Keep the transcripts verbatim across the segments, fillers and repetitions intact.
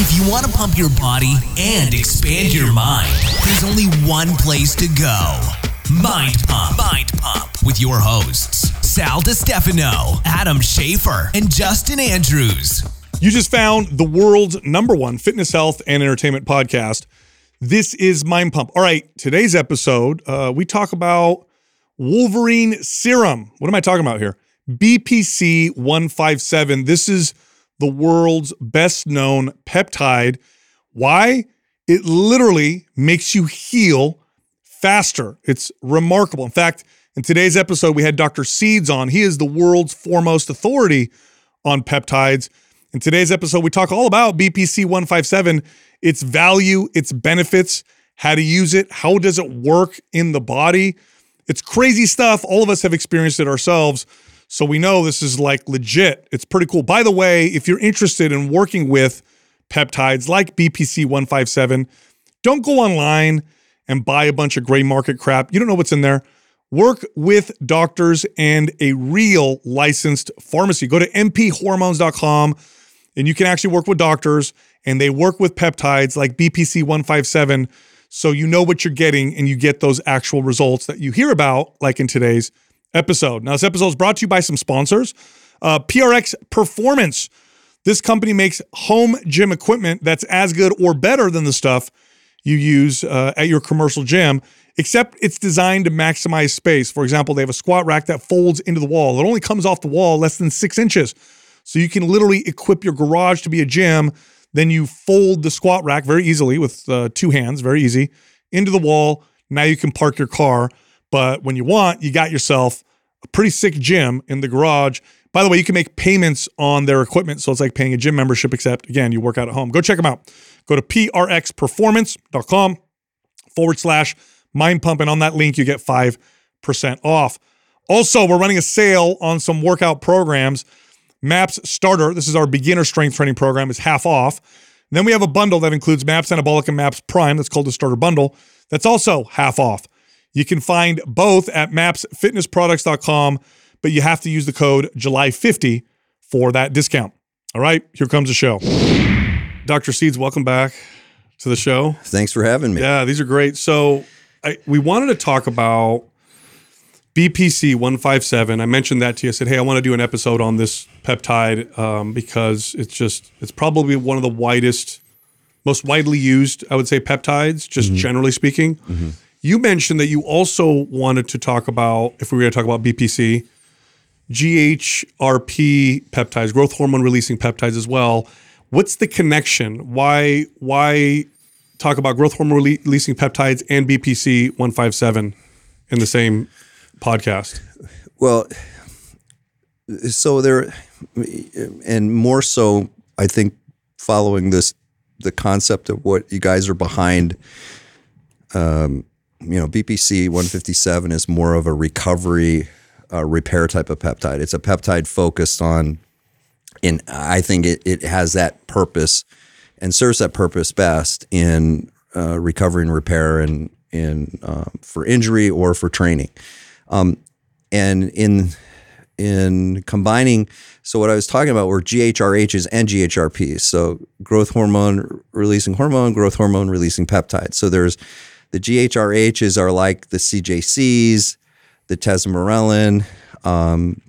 If you want to pump your body and expand your mind, there's only one place to go. Mind Pump. Mind Pump. With your hosts, Sal DiStefano, Adam Schaefer, and Justin Andrews. You just found the world's number one fitness, health, and entertainment podcast. This is Mind Pump. All right, today's episode, uh, we talk about Wolverine serum. What am I talking about here? B P C one fifty-seven. This is the world's best known peptide. Why? It literally makes you heal faster. It's remarkable. In fact, in today's episode, we had Doctor Seeds on. He is the world's foremost authority on peptides. In today's episode, we talk all about B P C one fifty-seven, its value, its benefits, how to use it, how does it work in the body. It's crazy stuff. All of us have experienced it ourselves, so we know this is like legit. It's pretty cool. By the way, if you're interested in working with peptides like B P C one fifty-seven, don't go online and buy a bunch of gray market crap. You don't know what's in there. Work with doctors and a real licensed pharmacy. Go to m p hormones dot com and you can actually work with doctors, and they work with peptides like B P C one fifty-seven, so you know what you're getting and you get those actual results that you hear about, like in today's episode. Now, this episode is brought to you by some sponsors. Uh, P R X Performance. This company makes home gym equipment that's as good or better than the stuff you use uh, at your commercial gym, except it's designed to maximize space. For example, they have a squat rack that folds into the wall. It only comes off the wall less than six inches. So you can literally equip your garage to be a gym. Then you fold the squat rack very easily with uh, two hands, very easy, into the wall. Now you can park your car. But when you want, you got yourself a pretty sick gym in the garage. By the way, you can make payments on their equipment, so it's like paying a gym membership, except, again, you work out at home. Go check them out. Go to p r x performance dot com forward slash mind pump, and on that link, you get five percent off. Also, we're running a sale on some workout programs. MAPS Starter, this is our beginner strength training program, is half off. And then we have a bundle that includes MAPS Anabolic and MAPS Prime. That's called the Starter Bundle. That's also half off. You can find both at maps fitness products dot com, but you have to use the code July fifty for that discount. All right, here comes the show. Doctor Seeds, welcome back to the show. Thanks for having me. Yeah, these are great. So I, we wanted to talk about B P C one fifty-seven. I mentioned that to you. I said, hey, I want to do an episode on this peptide um, because it's just, it's probably one of the widest, most widely used, I would say, peptides, just mm-hmm. generally speaking. Mm-hmm. You mentioned that you also wanted to talk about, if we were going to talk about B P C, G H R P peptides, growth hormone releasing peptides as well. What's the connection? Why why talk about growth hormone rele- releasing peptides and B P C one fifty-seven in the same podcast? Well, so there, and more so, I think, following this, the concept of what you guys are behind. Um, you know, B P C one fifty-seven is more of a recovery, uh, repair type of peptide. It's a peptide focused on, and I think it, it has that purpose and serves that purpose best in uh, recovery and repair and in uh, for injury or for training. Um, and in in combining, so what I was talking about were G H R Hs and G H R Ps, so growth hormone releasing hormone, growth hormone releasing peptide. So there's the G H R Hs are like the C J Cs, the tesamorelin. Um,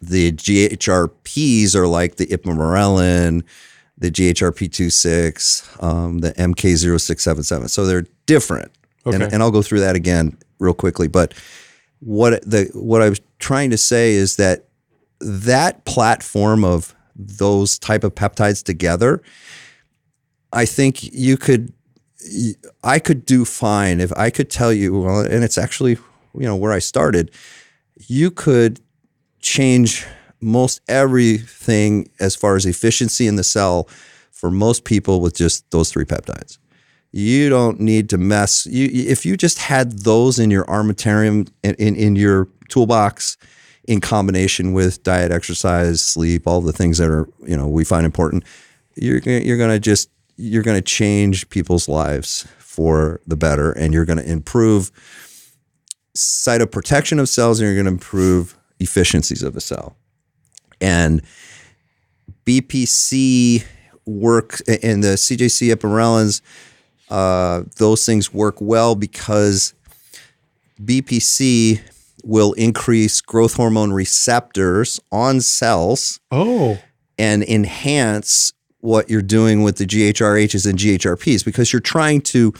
the G H R Ps are like the ipamorelin, the G H R P twenty-six, um, the M K zero six seven seven. So they're different. Okay. And, and I'll go through that again real quickly. But what the what I was trying to say is that that platform of those type of peptides together, I think you could... I could do fine if I could tell you, well, and it's actually, you know, where I started, you could change most everything as far as efficiency in the cell for most people with just those three peptides. You don't need to mess. You, if you just had those in your armamentarium, in, in, in your toolbox, in combination with diet, exercise, sleep, all the things that are, you know, we find important, you're, you're going to just, you're going to change people's lives for the better, and you're going to improve cytoprotection of cells, and you're going to improve efficiencies of a cell. And B P C work in the C J C ipamorelins, uh, those things work well because B P C will increase growth hormone receptors on cells oh. and enhance what you're doing with the G H R H's and G H R P's, because you're trying to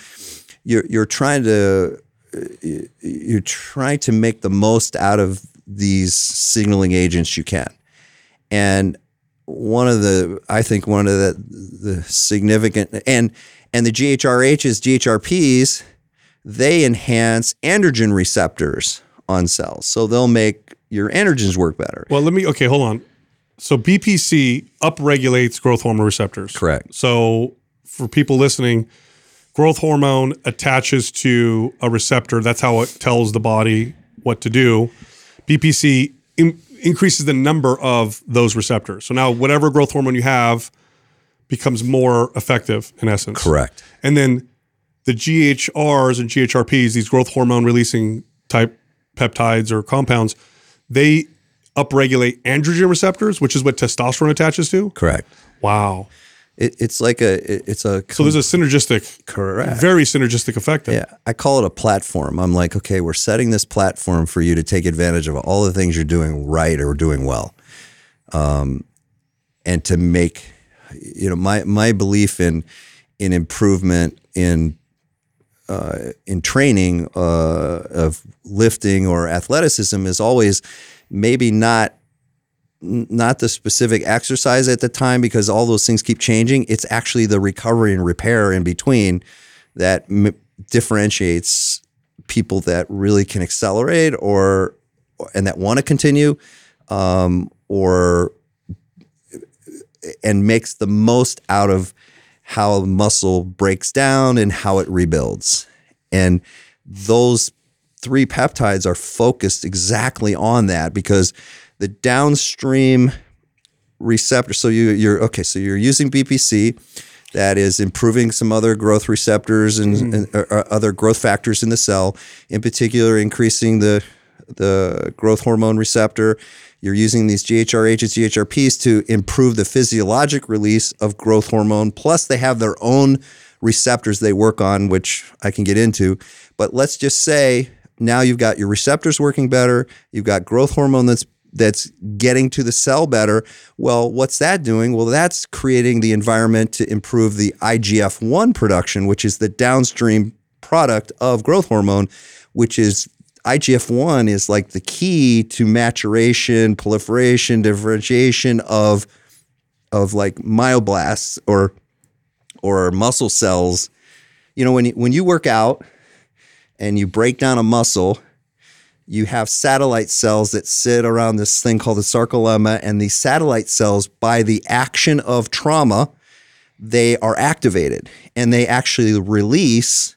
you're you're trying to you're trying to make the most out of these signaling agents you can. And one of the I think one of the the significant and and the G H R H's, G H R P's, they enhance androgen receptors on cells, so they'll make your androgens work better. Well, let me okay, hold on. So B P C upregulates growth hormone receptors. Correct. So for people listening, growth hormone attaches to a receptor. That's how it tells the body what to do. B P C in- increases the number of those receptors. So now whatever growth hormone you have becomes more effective in essence. Correct. And then the G H R's and G H R P's, these growth hormone releasing type peptides or compounds, they upregulate androgen receptors, which is what testosterone attaches to. Correct. Wow. It, it's like a, it, it's a. So there's a synergistic. Correct. Very synergistic effect there. Yeah. I call it a platform. I'm like, okay, we're setting this platform for you to take advantage of all the things you're doing right or doing well. Um, and to make, you know, my, my belief in, in improvement in, uh, in training, uh, of lifting or athleticism is always, maybe not not the specific exercise at the time, because all those things keep changing. It's actually the recovery and repair in between that m- differentiates people that really can accelerate or and that want to continue um, or and makes the most out of how muscle breaks down and how it rebuilds. And those three peptides are focused exactly on that, because the downstream receptor, so you, you're, okay, so you're using B P C that is improving some other growth receptors and, mm-hmm. and uh, other growth factors in the cell, in particular, increasing the the growth hormone receptor. You're using these G H R H's, G H R P's to improve the physiologic release of growth hormone, plus they have their own receptors they work on, which I can get into, but let's just say, now you've got your receptors working better. You've got growth hormone that's that's getting to the cell better. Well, what's that doing? Well, that's creating the environment to improve the I G F one production, which is the downstream product of growth hormone, which is I G F one is like the key to maturation, proliferation, differentiation of of like myoblasts or or muscle cells. You know, when you, when you work out and you break down a muscle, you have satellite cells that sit around this thing called the sarcolemma, and these satellite cells, by the action of trauma, they are activated, and they actually release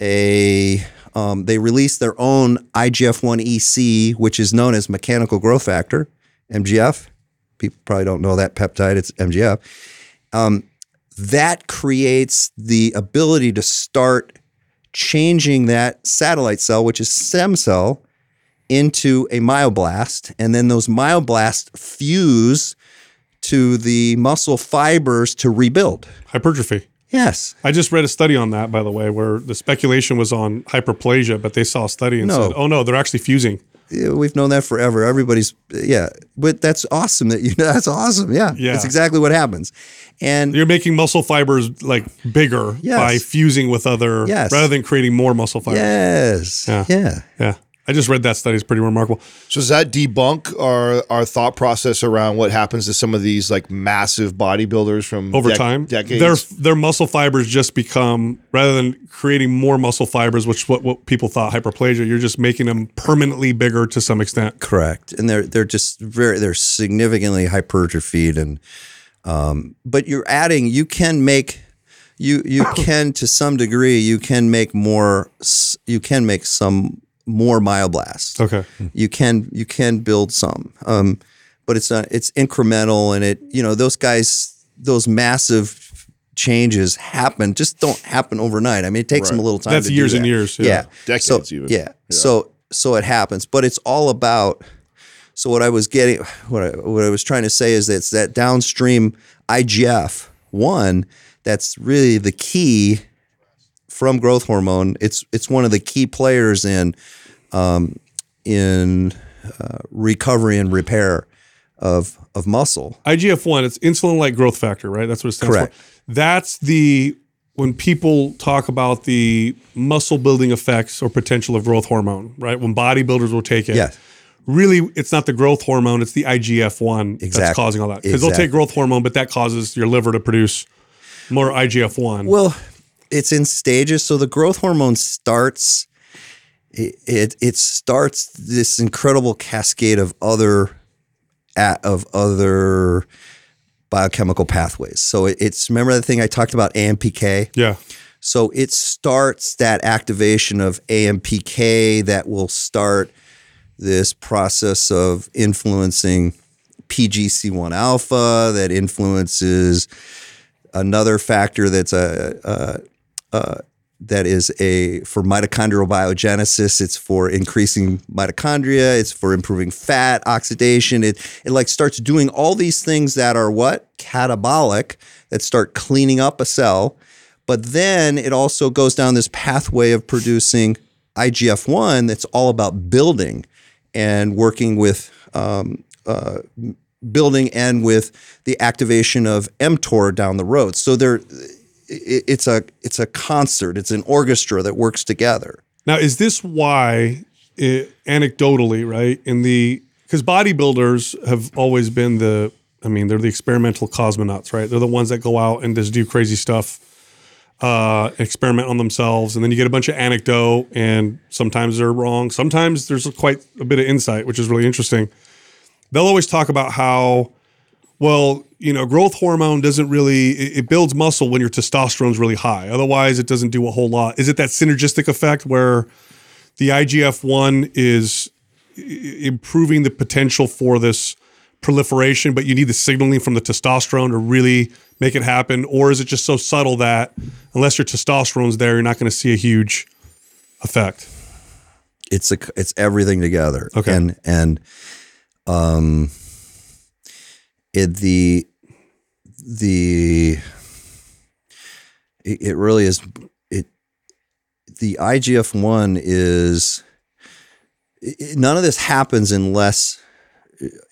a um, they release their own I G F one E C, which is known as mechanical growth factor, M G F. People probably don't know that peptide; it's M G F. Um, that creates the ability to start changing that satellite cell, which is stem cell, into a myoblast. And then those myoblasts fuse to the muscle fibers to rebuild. Hypertrophy. Yes. I just read a study on that, by the way, where the speculation was on hyperplasia, but they saw a study and no. said, oh no, they're actually fusing. Yeah, we've known that forever. Everybody's, yeah. But that's awesome that you know, that's awesome. Yeah. yeah. That's exactly what happens. And you're making muscle fibers like bigger yes. by fusing with other, yes. rather than creating more muscle fibers. Yes. Yeah. Yeah. yeah. I just read that study. It's pretty remarkable. So does that debunk our, our thought process around what happens to some of these like massive bodybuilders from over dec- time? Decades? Their their muscle fibers just become, rather than creating more muscle fibers, which is what, what people thought hyperplasia, you're just making them permanently bigger to some extent. Correct. And they're they're just very they're significantly hypertrophied, and um, but you're adding you can make you you can to some degree you can make more you can make some more myoblasts. Okay. You can, you can build some, um, but it's not, it's incremental, and it, you know, those guys, those massive changes happen, just don't happen overnight. I mean, it takes right. them a little time. That's to years do that. and years. Yeah. yeah. Decades so, even. Yeah. yeah. So, so it happens, but it's all about, so what I was getting, what I, what I was trying to say is that it's that downstream I G F, one that's really the key from growth hormone. It's it's one of the key players in um, in uh, recovery and repair of of muscle. I G F one, it's insulin-like growth factor, right? That's what it stands Correct. for. That's the when people talk about the muscle building effects or potential of growth hormone, right? When bodybuilders will take it. Yes. Really, it's not the growth hormone, it's the I G F one exactly. that's causing all that. Because exactly. they'll take growth hormone, but that causes your liver to produce more I G F one. Well, it's in stages. So the growth hormone starts, it it, it starts this incredible cascade of other at, of other biochemical pathways. So it, it's, remember the thing I talked about, A M P K? Yeah. So it starts that activation of A M P K that will start this process of influencing P G C one alpha that influences another factor that's a, a, a that is a for mitochondrial biogenesis. It's for increasing mitochondria. It's for improving fat oxidation. It it like starts doing all these things that are what? Catabolic, that start cleaning up a cell. But then it also goes down this pathway of producing I G F one that's all about building and working with um, uh, building and with the activation of mTOR down the road. So there, it, it's a it's a concert. It's an orchestra that works together. Now, is this why, it, anecdotally, right, in the because bodybuilders have always been the, I mean, they're the experimental cosmonauts, right? They're the ones that go out and just do crazy stuff, uh, experiment on themselves, and then you get a bunch of anecdote, and sometimes they're wrong. Sometimes there's quite a bit of insight, which is really interesting. They'll always talk about how, well, you know, growth hormone doesn't really, it, it builds muscle when your testosterone's really high. Otherwise, it doesn't do a whole lot. Is it that synergistic effect where the I G F one is improving the potential for this proliferation, but you need the signaling from the testosterone to really make it happen? Or is it just so subtle that unless your testosterone's there, you're not going to see a huge effect? It's a, it's everything together. Okay. And, and, Um, it, the, the, it really is, it, the I G F one is, it, none of this happens unless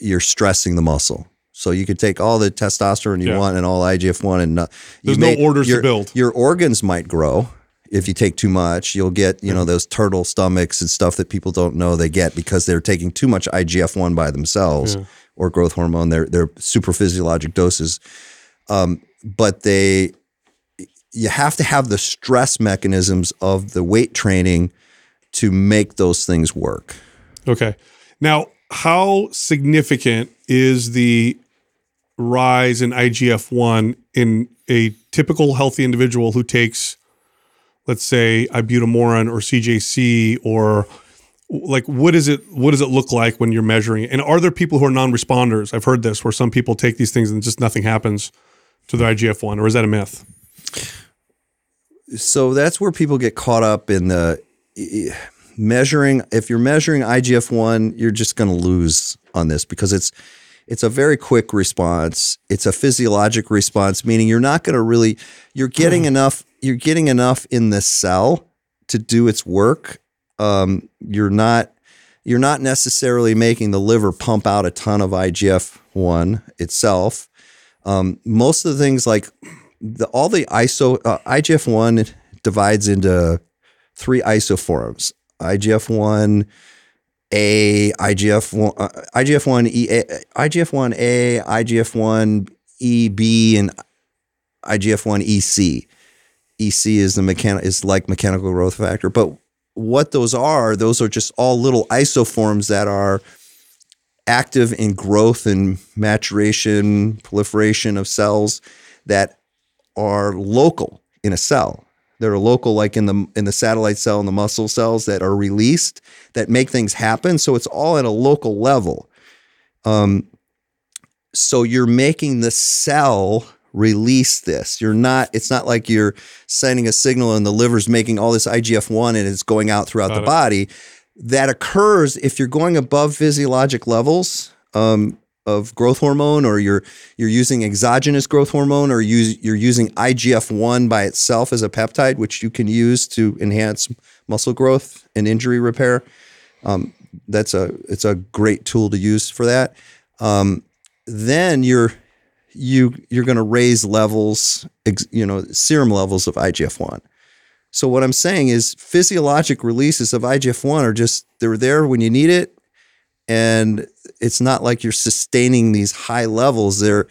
you're stressing the muscle. So you could take all the testosterone you yeah. want and all I G F one and not, there's no may, orders your, to build. Your organs might grow. If you take too much, you'll get, you know, those turtle stomachs and stuff that people don't know they get because they're taking too much I G F one by themselves yeah. or growth hormone. They're, they're supraphysiologic doses. Um, but they, you have to have the stress mechanisms of the weight training to make those things work. Okay. Now, how significant is the rise in I G F one in a typical healthy individual who takes, let's say, Ibutamoren or C J C, or like, what is it, what does it look like when you're measuring it? And are there people who are non-responders? I've heard this, where some people take these things and just nothing happens to their I G F one, or is that a myth? So that's where people get caught up in the measuring. If you're measuring I G F one, you're just going to lose on this because it's, it's a very quick response. It's a physiologic response, meaning you're not going to really, you're getting mm. enough You're getting enough in the cell to do its work. Um, you're not you're not necessarily making the liver pump out a ton of I G F one itself. Um, most of the things like the, all the iso uh, I G F one divides into three isoforms: I G F one A, I G F one, uh, I G F one E A, I G F one A, I G F one E B, and I G F one E C. E C is the mechanic is like mechanical growth factor, but what those are, those are just all little isoforms that are active in growth and maturation, proliferation of cells that are local in a cell. They're local, like in the in the satellite cell and the muscle cells that are released that make things happen. So it's all at a local level. Um, so you're making the cell release this. You're not, it's not like you're sending a signal and the liver's making all this I G F one and it's going out throughout Got the it. body. That occurs if you're going above physiologic levels. Um, of growth hormone, or you're you're using exogenous growth hormone, or use, you're using I G F one by itself as a peptide, which you can use to enhance muscle growth and injury repair. Um, that's a it's a great tool to use for that. Um, then you're you you're going to raise levels, you know, serum levels of I G F one. So what I'm saying is physiologic releases of I G F one are just, they're there when you need it. And it's not like you're sustaining these high levels. They're,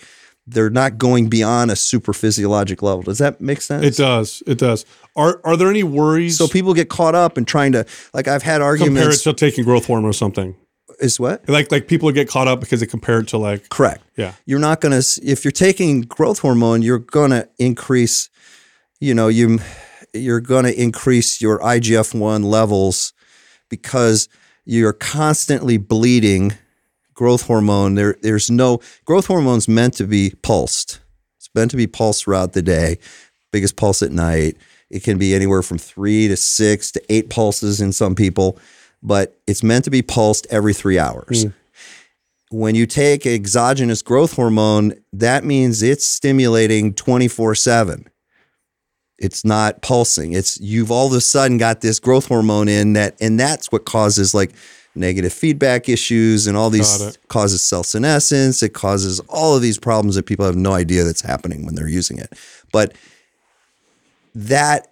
they're not going beyond a super physiologic level. Does that make sense? It does. It does. Are, are there any worries? So people get caught up in trying to, like I've had arguments. Compare it to taking growth hormone or something. Is what? Like, like people get caught up because they compare it to like. Correct. Yeah. You're not going to, if you're taking growth hormone, you're going to increase, you know, you... you're going to increase your I G F one levels because you're constantly bleeding growth hormone. There, there's no growth hormone's meant to be pulsed. It's meant to be pulsed throughout the day, biggest pulse at night. It can be anywhere from three to six to eight pulses in some people, but it's meant to be pulsed every three hours. Mm. When you take exogenous growth hormone, that means it's stimulating twenty-four seven. It's not pulsing. It's you've all of a sudden got this growth hormone in that, and that's what causes like negative feedback issues and all these causes cell senescence. It causes all of these problems that people have no idea that's happening when they're using it. But that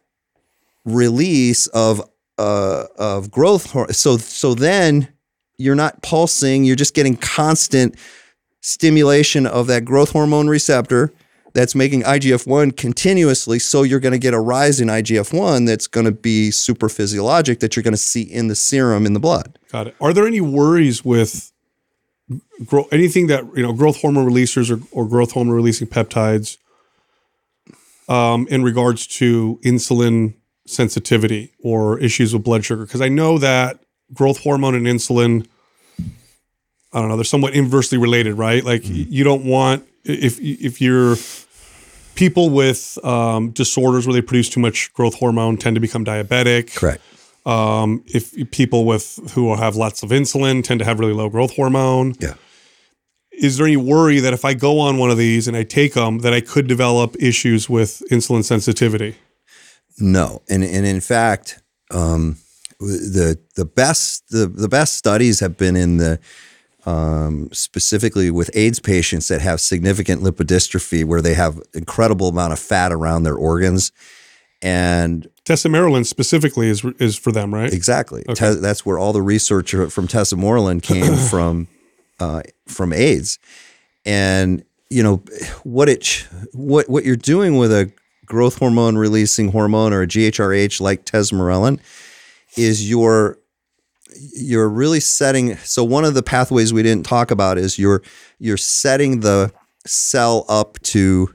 release of uh, of growth hormone, so so then you're not pulsing. You're just getting constant stimulation of that growth hormone receptor. That's making I G F one continuously, so you're going to get a rise in I G F one that's going to be super physiologic that you're going to see in the serum in the blood. Got it. Are there any worries with grow, anything that, you know, growth hormone releasers or, or growth hormone releasing peptides um, in regards to insulin sensitivity or issues with blood sugar? Because I know that growth hormone and insulin, I don't know, they're somewhat inversely related, right? Like mm-hmm. you don't want, if if you're... people with um, disorders where they produce too much growth hormone tend to become diabetic. Correct. Um, if people with who have lots of insulin tend to have really low growth hormone. Yeah. Is there any worry that if I go on one of these and I take them, that I could develop issues with insulin sensitivity? No, and and in fact, um, the the best the the best studies have been in the. Um, specifically with AIDS patients that have significant lipodystrophy where they have incredible amount of fat around their organs. And tesamorelin specifically is is for them, right? Exactly. Okay. Te- that's where all the research from tesamorelin came from uh, from AIDS. And you know what it what what you're doing with a growth hormone releasing hormone or a G H R H like tesamorelin is your you're really setting, so one of the pathways we didn't talk about is you're you're setting the cell up to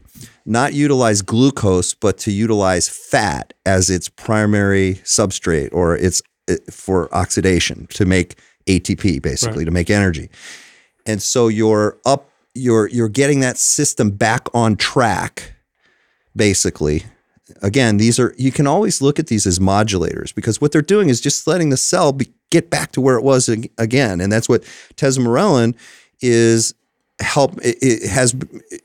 not utilize glucose, but to utilize fat as its primary substrate or its for oxidation to make A T P, basically, right. to make energy. And so you're up, you're you're getting that system back on track, basically. Again, these are, you can always look at these as modulators because what they're doing is just letting the cell be, get back to where it was again. And that's what tesamorelin is help. It, it has,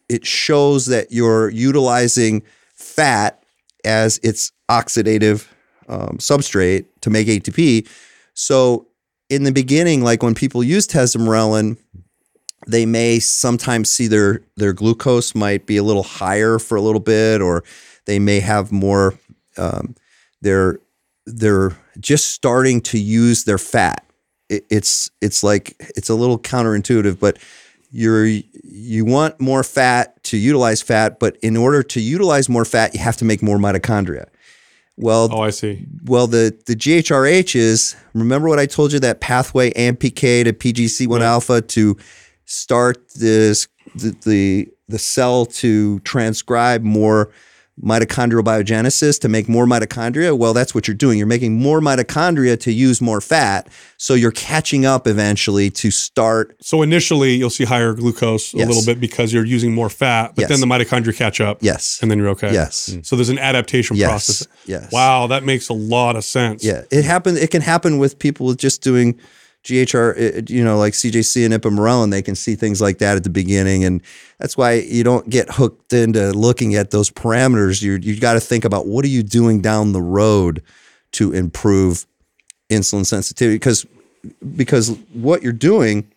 it shows that you're utilizing fat as its oxidative um, substrate to make A T P. So in the beginning, like when people use tesamorelin, they may sometimes see their, their glucose might be a little higher for a little bit, or they may have more, um, they're, they're just starting to use their fat. It, it's, it's like, it's a little counterintuitive, but you're, you want more fat to utilize fat, but in order to utilize more fat, you have to make more mitochondria. Well, oh, I see. Well, the, the G H R H is, remember what I told you, that pathway A M P K to P G C one yeah. alpha to start this, the, the, the cell to transcribe more mitochondrial biogenesis to make more mitochondria. Well, that's what you're doing. You're making more mitochondria to use more fat. So you're catching up eventually to start. So initially you'll see higher glucose a yes. little bit because you're using more fat, but yes. then the mitochondria catch up. Yes. And then you're okay. Yes. Mm. So there's an adaptation yes. process. Yes. Wow. That makes a lot of sense. Yeah. It happens. It can happen with people with just doing G H R, you know, like C J C and ipamorelin, they can see things like that at the beginning. And that's why you don't get hooked into looking at those parameters. You you got to think about what are you doing down the road to improve insulin sensitivity? Because, because what you're doing,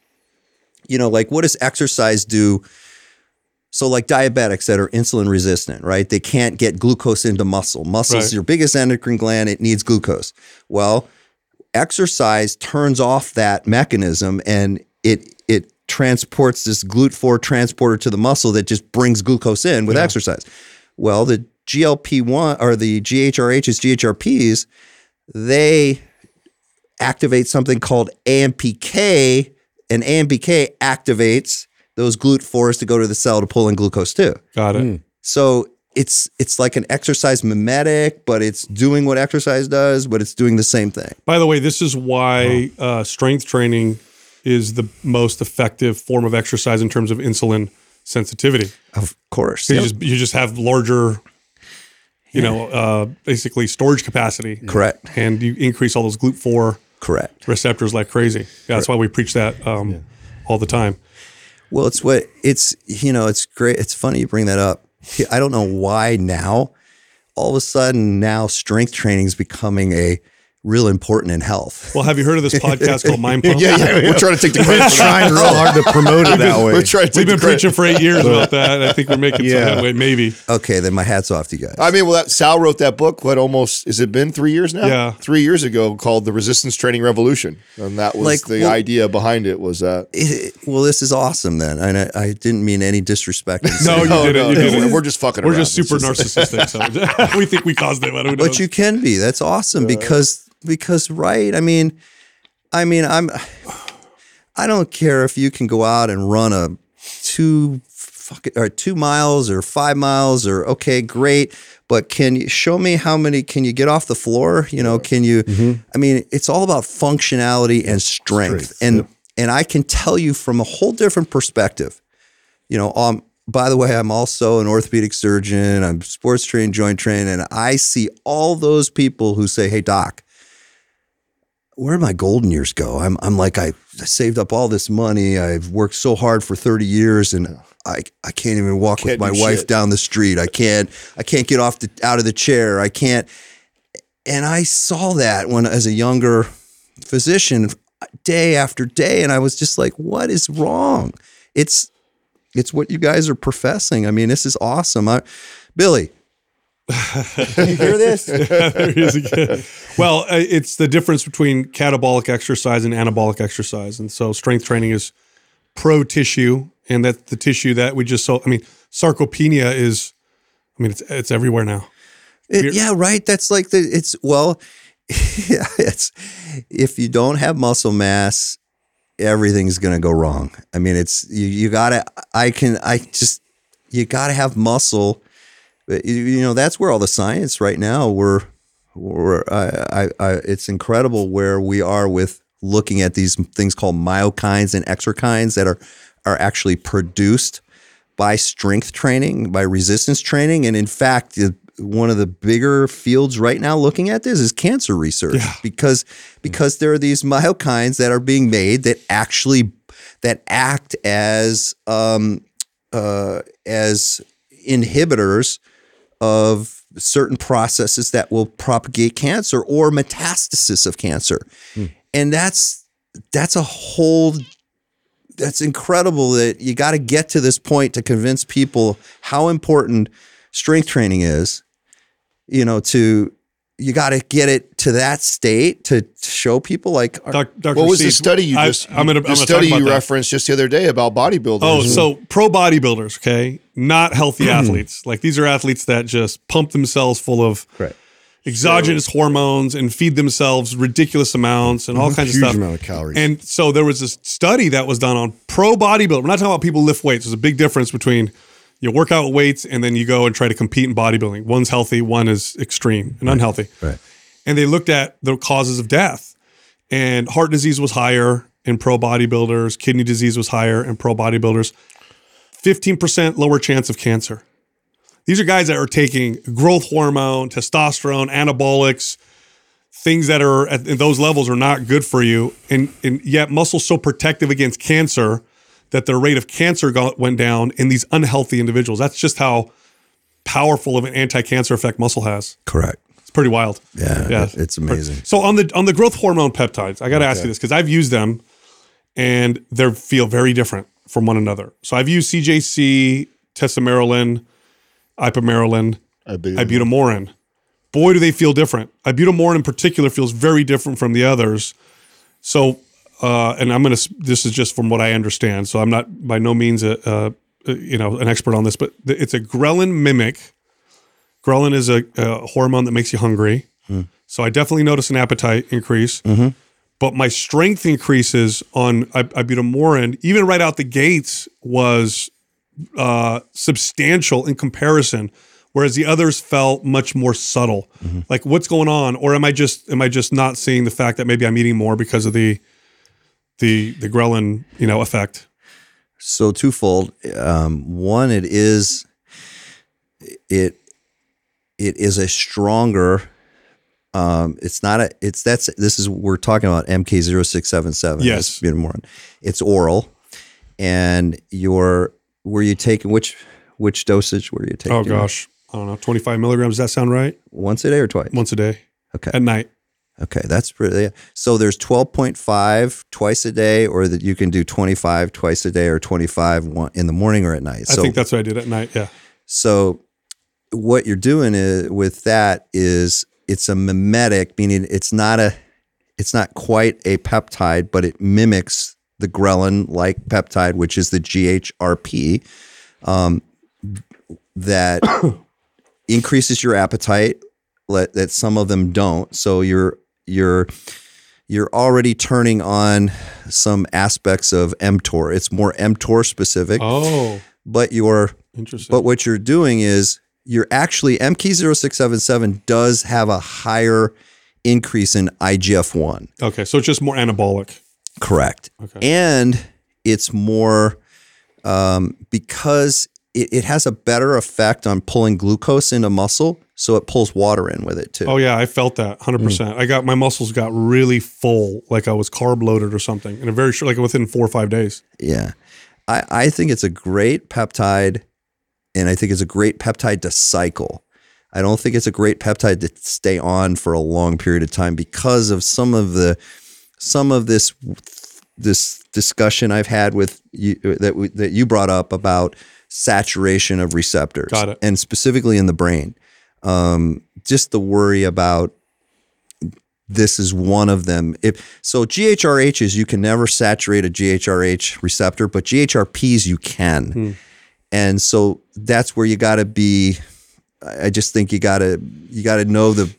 you know, like what does exercise do? So like diabetics that are insulin resistant, right? They can't get glucose into muscle. Muscle is right. your biggest endocrine gland. It needs glucose. Well, exercise turns off that mechanism and it it transports this glut four transporter to the muscle that just brings glucose in with yeah. exercise. Well, the G L P one or the G H R H's, G H R P's, they activate something called A M P K, and A M P K activates those glut fours to go to the cell to pull in glucose too. Got it. Mm. So it's it's like an exercise mimetic, but it's doing what exercise does, but it's doing the same thing. By the way, this is why oh. uh, strength training is the most effective form of exercise in terms of insulin sensitivity. Of course. Yep. You, just, you just have larger, you yeah. know, uh, basically storage capacity. Correct. And you increase all those glut four Correct. receptors like crazy. Yeah, that's Correct. why we preach that um, yeah. all the time. Well, it's what it's, you know, it's great. It's funny you bring that up. I don't know why now, all of a sudden now strength training is becoming a real important in health. Well, have you heard of this podcast called Mind Pump? yeah, yeah, yeah, we're trying to take the credit. We're trying real hard to promote it that way. We're trying to We've been preaching for eight years about that. I think we're making yeah. some that way, maybe. Okay, then my hat's off to you guys. I mean, well, that, Sal wrote that book, what almost, has it been three years now? Yeah. Three years ago, called The Resistance Training Revolution. And that was like, the well, idea behind it was that. It, well, this is awesome then. And I, I didn't mean any disrespect. no, you no, didn't. No, you didn't. We're, we're just fucking we're around. We're just super just narcissistic. So we think we caused it. But, but you can be. That's awesome yeah. because... Because, right, I mean, I mean, I'm, I don't care if you can go out and run a two fucking, or two miles or five miles or, okay, great. But can you show me how many, can you get off the floor? You know, can you, mm-hmm. I mean, it's all about functionality and strength. strength and, yeah. and I can tell you from a whole different perspective, you know, um, by the way, I'm also an orthopedic surgeon, I'm sports trained, joint trained, and I see all those people who say, hey, doc, where did my golden years go? I'm I'm like, I saved up all this money. I've worked so hard for thirty years and I, I can't even walk can't with my wife shit. down the street. I can't, I can't get off the, out of the chair. I can't. And I saw that when, as a younger physician, day after day. And I was just like, what is wrong? It's, it's what you guys are professing. I mean, this is awesome. I, Billy, you hear this? There he is again. Well, it's the difference between catabolic exercise and anabolic exercise. And so strength training is pro tissue, and that's the tissue that we just saw. I mean, sarcopenia is, I mean, it's it's everywhere now. It, yeah, right. That's like the, it's, well, yeah, it's, if you don't have muscle mass, everything's going to go wrong. I mean, it's, you, you got to, I can, I just, you got to have muscle. You know, that's where all the science right now, we're, we're I, I, I, it's incredible where we are with looking at these things called myokines and exokines that are, are actually produced by strength training, by resistance training. And in fact, one of the bigger fields right now looking at this is cancer research yeah. because, because there are these myokines that are being made that actually, that act as, um, uh, as inhibitors of certain processes that will propagate cancer or metastasis of cancer. Mm. And that's, that's a whole, that's incredible that you got to get to this point to convince people how important strength training is, you know, to, you got to get it to that state to, to show people like, Doctor what was Seeds, the study you just, I, I'm gonna, the I'm study you that. referenced just the other day about bodybuilders? Oh, mm-hmm. so pro bodybuilders, okay? Not healthy athletes. Like these are athletes that just pump themselves full of Correct. exogenous so, hormones and feed themselves ridiculous amounts and all kinds of stuff. Huge amount of calories. And so there was this study that was done on pro bodybuilders. We're not talking about people lift weights. There's a big difference between you work out weights and then you go and try to compete in bodybuilding. One's healthy, one is extreme and right. unhealthy. Right. And they looked at the causes of death, and heart disease was higher in pro bodybuilders. Kidney disease was higher in pro bodybuilders. fifteen percent lower chance of cancer. These are guys that are taking growth hormone, testosterone, anabolics, things that are at those levels are not good for you. And, and yet muscle's so protective against cancer that their rate of cancer got, went down in these unhealthy individuals. That's just how powerful of an anti-cancer effect muscle has. Correct. It's pretty wild. Yeah, yeah. It's amazing. So on the on the growth hormone peptides, I got to okay. ask you this, because I've used them and they feel very different from one another. So I've used C J C, tesamorelin, ipamorelin, ibutamoren. Boy, do they feel different. Ibutamoren in particular feels very different from the others. So, uh, and I'm going to, this is just from what I understand, so I'm not by no means a, a, a you know, an expert on this, but the, it's a ghrelin mimic. Ghrelin is a, a hormone that makes you hungry. Mm. So I definitely notice an appetite increase, mm-hmm. but my strength increases on ibutamoren, even right out the gates, was uh, substantial in comparison, whereas the others felt much more subtle. Mm-hmm. Like, what's going on? Or am I just am I just not seeing the fact that maybe I'm eating more because of the the the ghrelin, you know, effect? So twofold. Um, one, it is it it is a stronger. Um, it's not a. It's that's this is we're talking about M K zero six seven seven. Yes, it's oral, and your were you taking which which dosage were you taking? Oh gosh. I don't know, twenty-five milligrams. Does that sound right? Once a day or twice? Once a day. Okay. At night. Okay. That's pretty. So there's twelve point five twice a day, or that you can do twenty-five twice a day, or twenty-five one in the morning or at night. So, I think that's what I did at night. Yeah. So what you're doing is, with that is it's a mimetic, meaning it's not a, it's not quite a peptide, but it mimics the ghrelin-like peptide, which is the G H R P. Um, that increases your appetite, let, that some of them don't. So you're you're you're already turning on some aspects of mTOR. It's more mTOR specific. Oh, but you're interesting. But what you're doing is you're actually M K zero six seven seven does have a higher increase in I G F one. Okay, so it's just more anabolic. Correct. Okay, and it's more um, because. It, it has a better effect on pulling glucose into muscle, so it pulls water in with it too. Oh yeah, I felt that one hundred percent. Mm. I got my muscles got really full, like I was carb loaded or something, in a very short, like within four or five days. Yeah, I, I think it's a great peptide, and I think it's a great peptide to cycle. I don't think it's a great peptide to stay on for a long period of time because of some of the some of this this discussion I've had with you that we, that you brought up about. Saturation of receptors. Got it. And specifically in the brain. Um, just the worry about this is one of them. If so, G H R H is you can never saturate a G H R H receptor, but G H R Ps you can. Hmm. And so that's where you got to be. I just think you got to you got to know the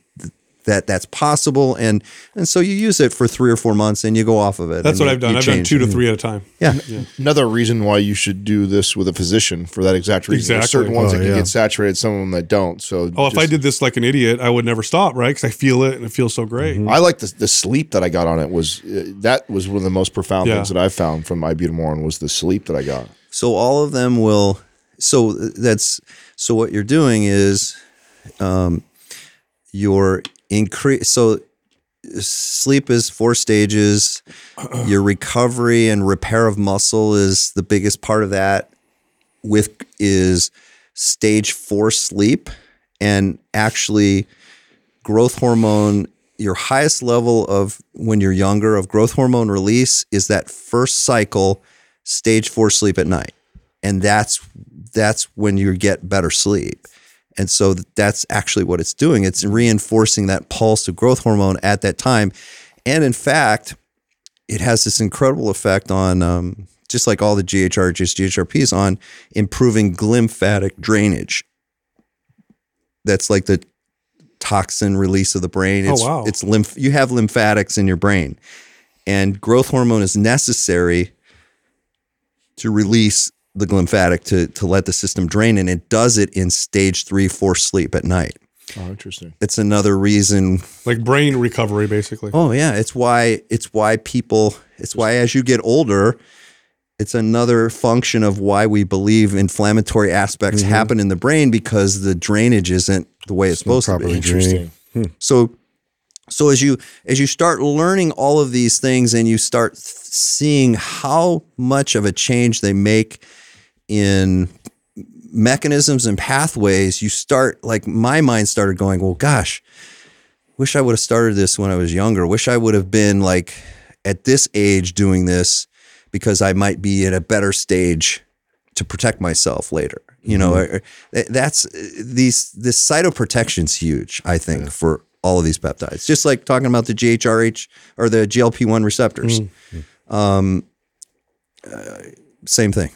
that that's possible, and and so you use it for three or four months and you go off of it. That's what I've done. I've done two to three at a time. Yeah. yeah. Another reason why you should do this with a physician for that exact reason. Exactly. There's certain ones oh, that can yeah. get saturated, some of them that don't. So oh, just, if I did this like an idiot, I would never stop, right? Because I feel it and it feels so great. Mm-hmm. I like the the sleep that I got on it was, uh, that was one of the most profound yeah. things that I found from ibutamoren was the sleep that I got. So all of them will, so that's, so what you're doing is um, you're, Increase so sleep is four stages. Your recovery and repair of muscle is the biggest part of that. With is stage four sleep, and actually growth hormone. Your highest level of when you're younger of growth hormone release is that first cycle, stage four sleep at night, and that's that's when you get better sleep. And so that's actually what it's doing. It's reinforcing that pulse of growth hormone at that time. And in fact, it has this incredible effect on, um, just like all the G H R Hs, G H R Ps, on improving glymphatic drainage. That's like the toxin release of the brain. It's, oh, wow. It's lymph. You have lymphatics in your brain. And growth hormone is necessary to release the glymphatic to to let the system drain, and it does it in stage three, four sleep at night. Oh, interesting. It's another reason, like brain recovery, basically. Oh yeah, it's why it's why people it's why as you get older, it's another function of why we believe inflammatory aspects mm-hmm. happen in the brain because the drainage isn't the way it's, it's supposed to be. Interesting. Hmm. So So as you as you start learning all of these things and you start seeing how much of a change they make in mechanisms and pathways, you start, like my mind started going, well, gosh, wish I would have started this when I was younger. Wish I would have been like at this age doing this, because I might be at a better stage to protect myself later. You mm-hmm. know, that's these, this cytoprotection's huge, I think, yeah. for all of these peptides, just like talking about the G H R H or the G L P one receptors. Mm-hmm. Um, uh, same thing.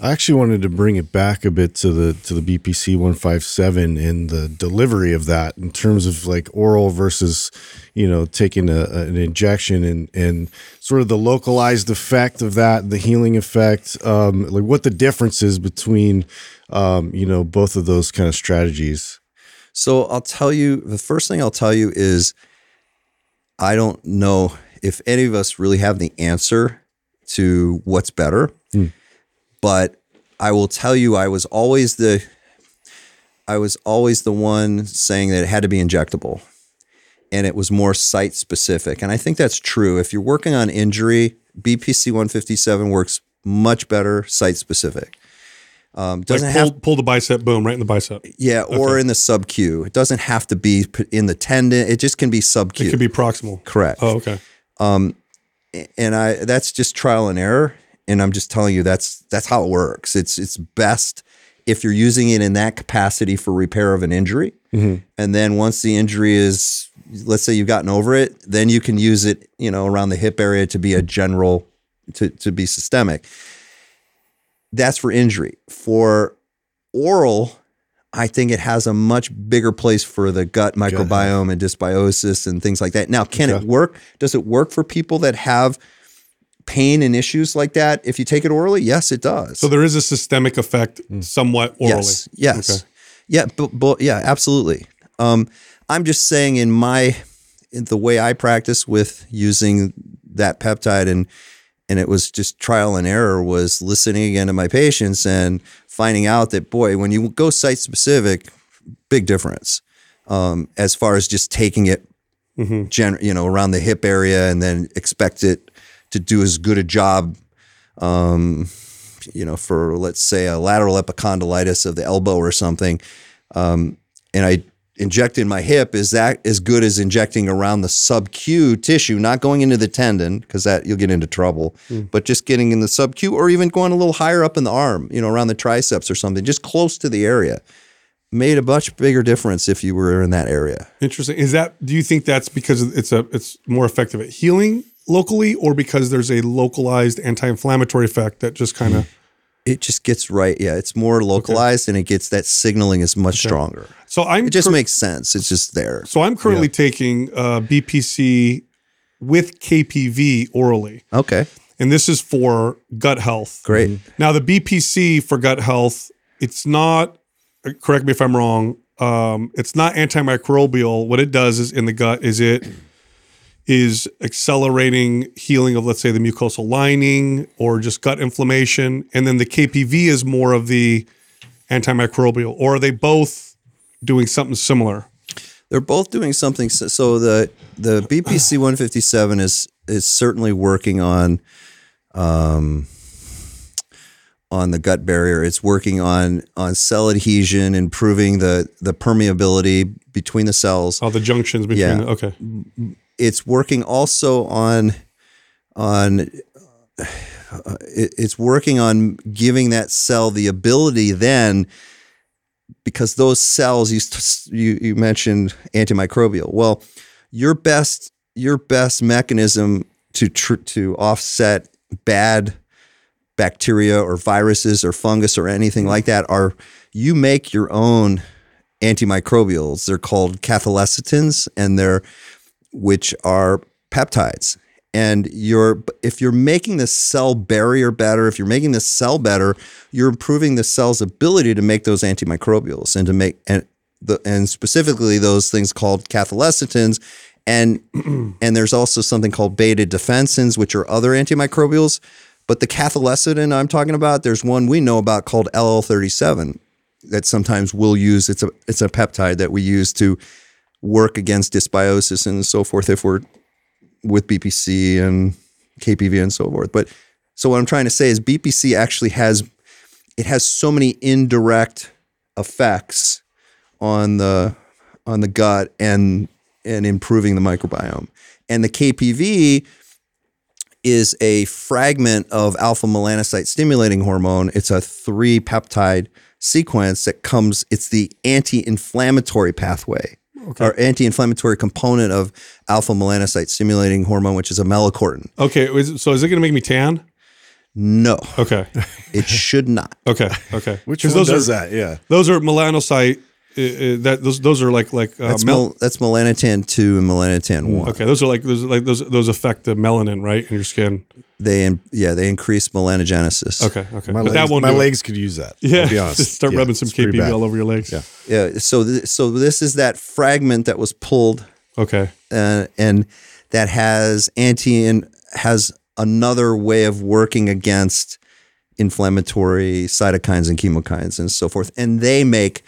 I actually wanted to bring it back a bit to the to the B P C one fifty-seven and the delivery of that in terms of like oral versus, you know, taking a, an injection and and sort of the localized effect of that, the healing effect, um, like what the difference is between, um, you know, both of those kind of strategies. So I'll tell you, the first thing I'll tell you is I don't know if any of us really have the answer to what's better. Mm. But I will tell you, I was always the, I was always the one saying that it had to be injectable, and it was more site specific. And I think that's true. If you're working on injury, B P C one fifty-seven works much better site specific. Um, doesn't like pull, have pull the bicep, boom, right in the bicep. Yeah, or okay. in the sub Q. It doesn't have to be in the tendon. It just can be sub Q. It could be proximal. Correct. Oh, okay. Um, and I that's just trial and error. And I'm just telling you, that's that's how it works. It's it's best if you're using it in that capacity for repair of an injury. Mm-hmm. And then once the injury is, let's say you've gotten over it, then you can use it, you know, around the hip area to be a general, to, to be systemic. That's for injury. For oral, I think it has a much bigger place for the gut microbiome and dysbiosis and things like that. Now, can okay. it work? Does it work for people that have pain and issues like that? If you take it orally, yes, it does. So there is a systemic effect somewhat orally. Yes, yes. Okay. Yeah, but, but yeah, absolutely. Um, I'm just saying in my, in the way I practice with using that peptide, and and it was just trial and error, was listening again to my patients and finding out that, boy, when you go site specific, big difference um, as far as just taking it, mm-hmm. gen- you know, around the hip area and then expect it to do as good a job, um, you know, for, let's say, a lateral epicondylitis of the elbow or something. Um, and I inject in my hip, is that as good as injecting around the sub-Q tissue, not going into the tendon, because that you'll get into trouble, mm. but just getting in the sub-Q, or even going a little higher up in the arm, you know, around the triceps or something, just close to the area. Made a much bigger difference if you were in that area. Interesting. Is that, do you think that's because it's a it's more effective at healing locally, or because there's a localized anti-inflammatory effect that just kind of... It just gets right. Yeah, it's more localized, okay. and it gets that signaling is much okay. stronger. So I'm It just cur- makes sense. It's just there. So I'm currently yeah. taking uh, B P C with K P V orally. Okay. And this is for gut health. Great. Now, the B P C for gut health, it's not, correct me if I'm wrong, um, it's not antimicrobial. What it does is in the gut is it... is accelerating healing of, let's say, the mucosal lining or just gut inflammation. And then the K P V is more of the antimicrobial, or are they both doing something similar? They're both doing something. So the the B P C one fifty-seven is is certainly working on um, on the gut barrier. It's working on on cell adhesion, improving the, the permeability between the cells. Oh, the junctions between yeah. the, okay. It's working also on, on, uh, it, it's working on giving that cell the ability then, because those cells, you, you you mentioned antimicrobial. Well, your best your best mechanism to tr- to offset bad bacteria or viruses or fungus or anything like that are you make your own antimicrobials. They're called cathelicidins, and they're which are peptides. And you're if you're making the cell barrier better, if you're making the cell better, you're improving the cell's ability to make those antimicrobials and to make and the and specifically those things called cathelicidins. And and there's also something called beta defensins, which are other antimicrobials. But the cathelicidin I'm talking about, there's one we know about called L L thirty-seven that sometimes we'll use. It's a it's a peptide that we use to work against dysbiosis and so forth if we're with B P C and K P V and so forth. But so what I'm trying to say is B P C actually has, it has so many indirect effects on the on the gut and and improving the microbiome. And the K P V is a fragment of alpha melanocyte stimulating hormone. It's a three peptide sequence that comes, it's the anti-inflammatory pathway, okay, or anti-inflammatory component of alpha melanocyte stimulating hormone, which is amelicortin. Okay, so is it going to make me tan? No. Okay. It should not. Okay. Okay. Which one those does are, that? Yeah. Those are melanocyte. Uh, that those those are like like uh, that's, mel- mel- that's melanotan two and melanotan one. Okay. Those are like those are like those those affect the melanin, right, in your skin. They in, yeah they increase melanogenesis. Okay. Okay. My but legs, that won't my legs it. could use that. Yeah. To be honest. Just start yeah, rubbing some K P V all over your legs. Yeah. Yeah. So th- so this is that fragment that was pulled. Okay. Uh, and that has anti and has. another way of working against inflammatory cytokines and chemokines and so forth. And they make,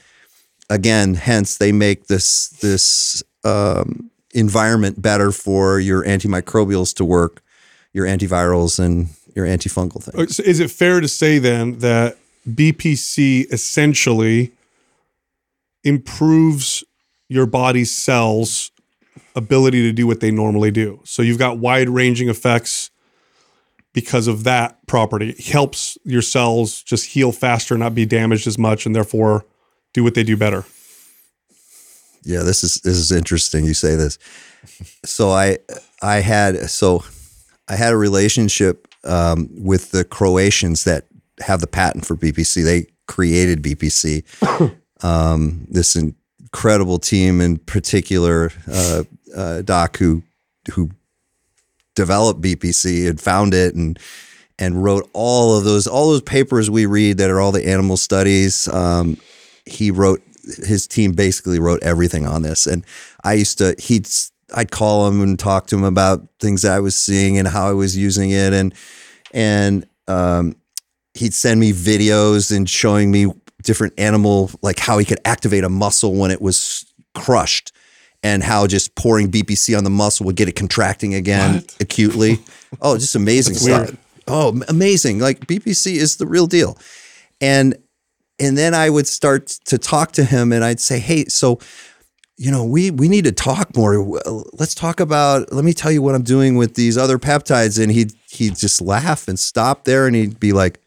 again, hence they make this this um, environment better for your antimicrobials to work, your antivirals and your antifungal things. So is it fair to say then that B P C essentially improves your body's cells' ability to do what they normally do? So you've got wide-ranging effects because of that property. It helps your cells just heal faster, not be damaged as much, and therefore do what they do better. Yeah, this is this is interesting you say this. So I I had so I had a relationship um, with the Croatians that have the patent for B P C. They created B P C. um, this incredible team, in particular, uh, uh, Doc who who. developed B P C and found it and and wrote all of those all those papers we read that are all the animal studies. Um, he wrote his team basically wrote everything on this, and I used to he'd I'd call him and talk to him about things I was seeing and how I was using it, and and um, he'd send me videos and showing me different animal, like how he could activate a muscle when it was crushed, and how just pouring B P C on the muscle would get it contracting again what? acutely. Oh, just amazing stuff. Weird. Oh, amazing. Like B P C is the real deal. And, and then I would start to talk to him and I'd say, hey, so, you know, we, we need to talk more. Let's talk about, let me tell you what I'm doing with these other peptides. And he'd, he'd just laugh and stop there. And he'd be like,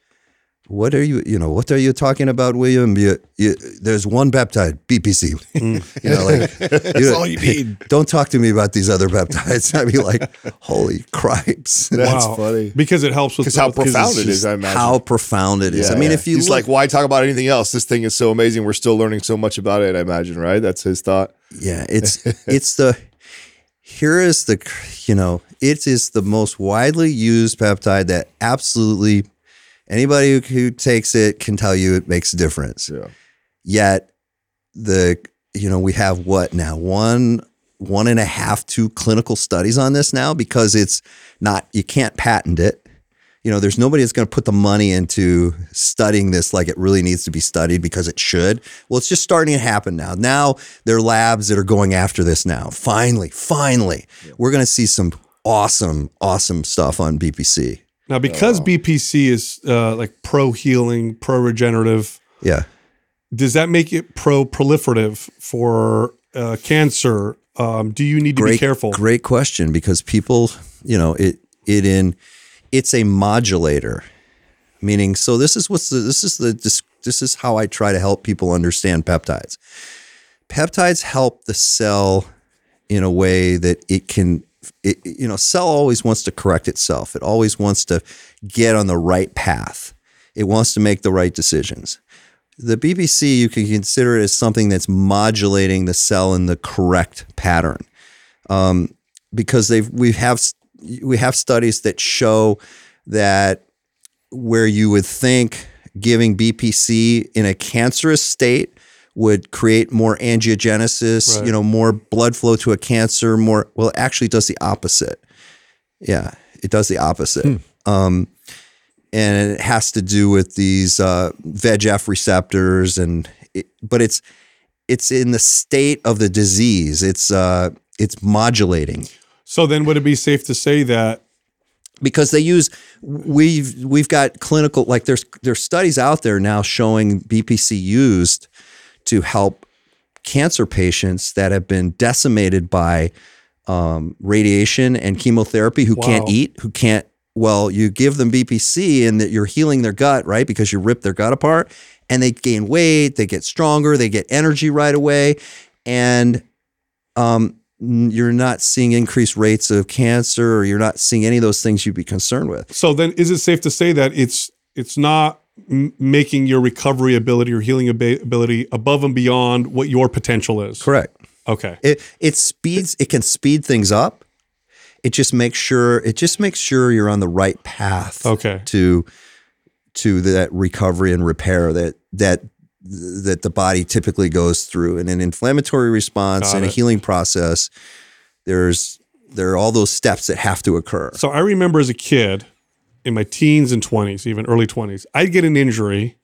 what are you, you know, what are you talking about, William? You, you, there's one peptide, B P C. Mm. You know, like, that's you know, all you need. Don't talk to me about these other peptides. I'd be like, holy cripes. That's wow. funny. Because it helps with the, how profound it is, I imagine. How profound it is. Yeah, I mean, yeah. if you He's look, like, why talk about anything else? This thing is so amazing. We're still learning so much about it, I imagine, right? That's his thought. Yeah. It's, it's the, here is the, you know, it is the most widely used peptide that absolutely anybody who, who takes it can tell you it makes a difference. Yeah. Yet the, you know, we have what now? One, one and a half, two clinical studies on this now, because it's not, you can't patent it. You know, there's nobody that's going to put the money into studying this like it really needs to be studied because it should. Well, it's just starting to happen now. Now there are labs that are going after this now. Finally, finally, yeah. we're going to see some awesome, awesome stuff on B P C. Now, because oh. B P C is uh, like pro-healing, pro-regenerative, yeah, does that make it pro-proliferative for uh, cancer? Um, do you need to great, be careful? Great question, because people, you know, it it in it's a modulator, meaning so this is what's the, this is the this, this is how I try to help people understand peptides. Peptides help the cell in a way that it can. It, you know, cell always wants to correct itself. It always wants to get on the right path. It wants to make the right decisions. The B P C, you can consider it as something that's modulating the cell in the correct pattern, um, because they've we have we have studies that show that where you would think giving B P C in a cancerous state would create more angiogenesis, right. you know, more blood flow to a cancer, more, well, it actually does the opposite. Yeah, it does the opposite. Hmm. Um, and it has to do with these uh, V E G F receptors and, it, but it's, it's in the state of the disease. It's uh, it's modulating. So then would it be safe to say that? Because they use, we've, we've got clinical, like there's, there's studies out there now showing B P C used to help cancer patients that have been decimated by um, radiation and chemotherapy who wow. can't eat, who can't, well, you give them B P C and that you're healing their gut, right? Because you rip their gut apart and they gain weight, they get stronger, they get energy right away. And, um, you're not seeing increased rates of cancer, or you're not seeing any of those things you'd be concerned with. So then is it safe to say that it's it's not m- making your recovery ability or healing ab- ability above and beyond what your potential is? Correct. Okay. It it speeds it can speed things up. It just makes sure it just makes sure you're on the right path okay. to to that recovery and repair that that that the body typically goes through in an inflammatory response and a healing process. There's, there are all those steps that have to occur. So I remember as a kid in my teens and twenties, even early twenties, I'd get an injury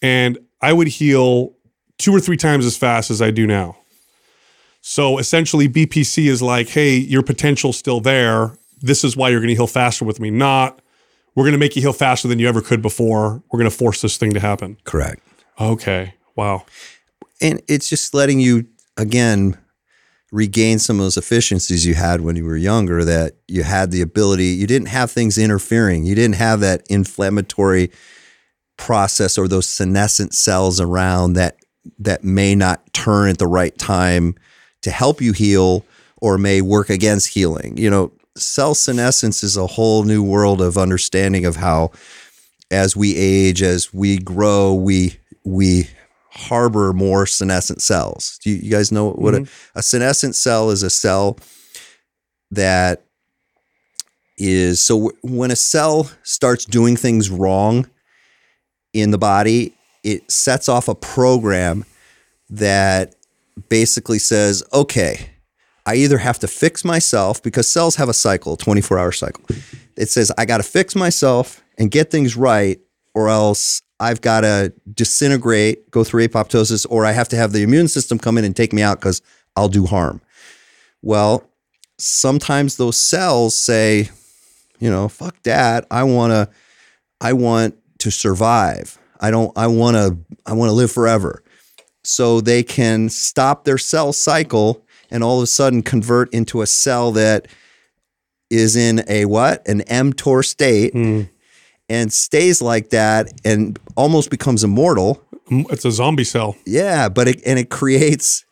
and I would heal two or three times as fast as I do now. So essentially B P C is like, hey, your potential's still there. This is why you're going to heal faster with me. Not, we're going to make you heal faster than you ever could before. We're going to force this thing to happen. Correct. Okay. Wow. And it's just letting you, again, regain some of those efficiencies you had when you were younger, that you had the ability, you didn't have things interfering. You didn't have that inflammatory process or those senescent cells around that, that may not turn at the right time to help you heal or may work against healing. You know, cell senescence is a whole new world of understanding of how, as we age, as we grow, we we harbor more senescent cells. Do you, you guys know what mm-hmm. a, a senescent cell is? A cell that is, so w- when a cell starts doing things wrong in the body, it sets off a program that basically says, okay, I either have to fix myself, because cells have a cycle, twenty-four hour cycle. It says, I got to fix myself and get things right, or else I've got to disintegrate, go through apoptosis, or I have to have the immune system come in and take me out because I'll do harm. Well, sometimes those cells say, you know, fuck that. I want to, I want to survive. I don't, I want to, I want to live forever. So they can stop their cell cycle and all of a sudden convert into a cell that is in a what? An mTOR state. Mm. And stays like that and almost becomes immortal. It's a zombie cell. Yeah, but it, and it creates,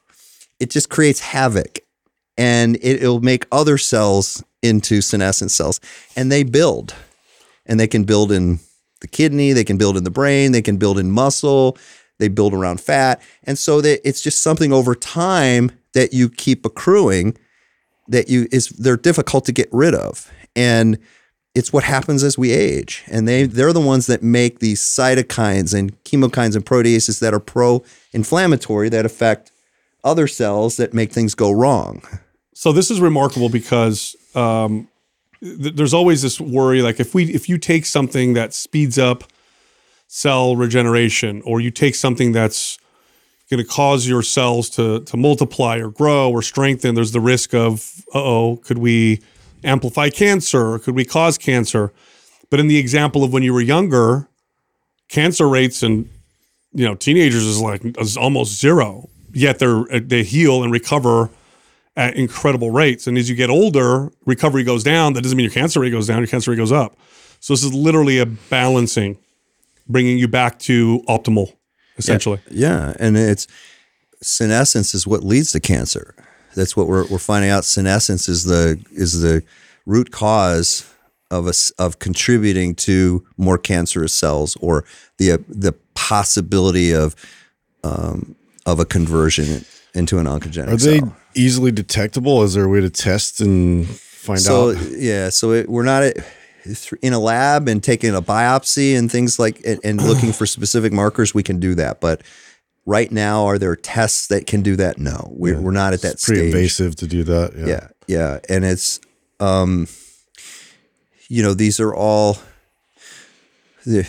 it just creates havoc. And it, it'll make other cells into senescent cells. And they build. And they can build in the kidney, they can build in the brain, they can build in muscle, they build around fat. And so that it's just something over time that you keep accruing that you is they're difficult to get rid of. And it's what happens as we age. And they, they're the ones that make these cytokines and chemokines and proteases that are pro-inflammatory that affect other cells that make things go wrong. So this is remarkable because um, th- there's always this worry, like if we if you take something that speeds up cell regeneration, or you take something that's going to cause your cells to, to multiply or grow or strengthen, there's the risk of, uh-oh, could we amplify cancer, or could we cause cancer? But in the example of when you were younger, cancer rates in, you know, teenagers is like is almost zero, yet they're they heal and recover at incredible rates. And as you get older, recovery goes down. That doesn't mean your cancer rate goes down, your cancer rate goes up. So this is literally a balancing, bringing you back to optimal, essentially. Yeah, yeah. And it's senescence is what leads to cancer. That's what we're we're finding out. Senescence is the is the root cause of us of contributing to more cancerous cells, or the uh, the possibility of um, of a conversion into an oncogenic. Are they cell. Easily detectable? Is there a way to test and find so, out? So yeah, so it, we're not at, in a lab and taking a biopsy and things like and, and looking for specific markers. We can do that, but. Right now, are there tests that can do that? No, we're, yeah, we're not at that it's pretty stage. Pretty invasive to do that. Yeah, yeah, yeah. And it's, um, you know, these are all the,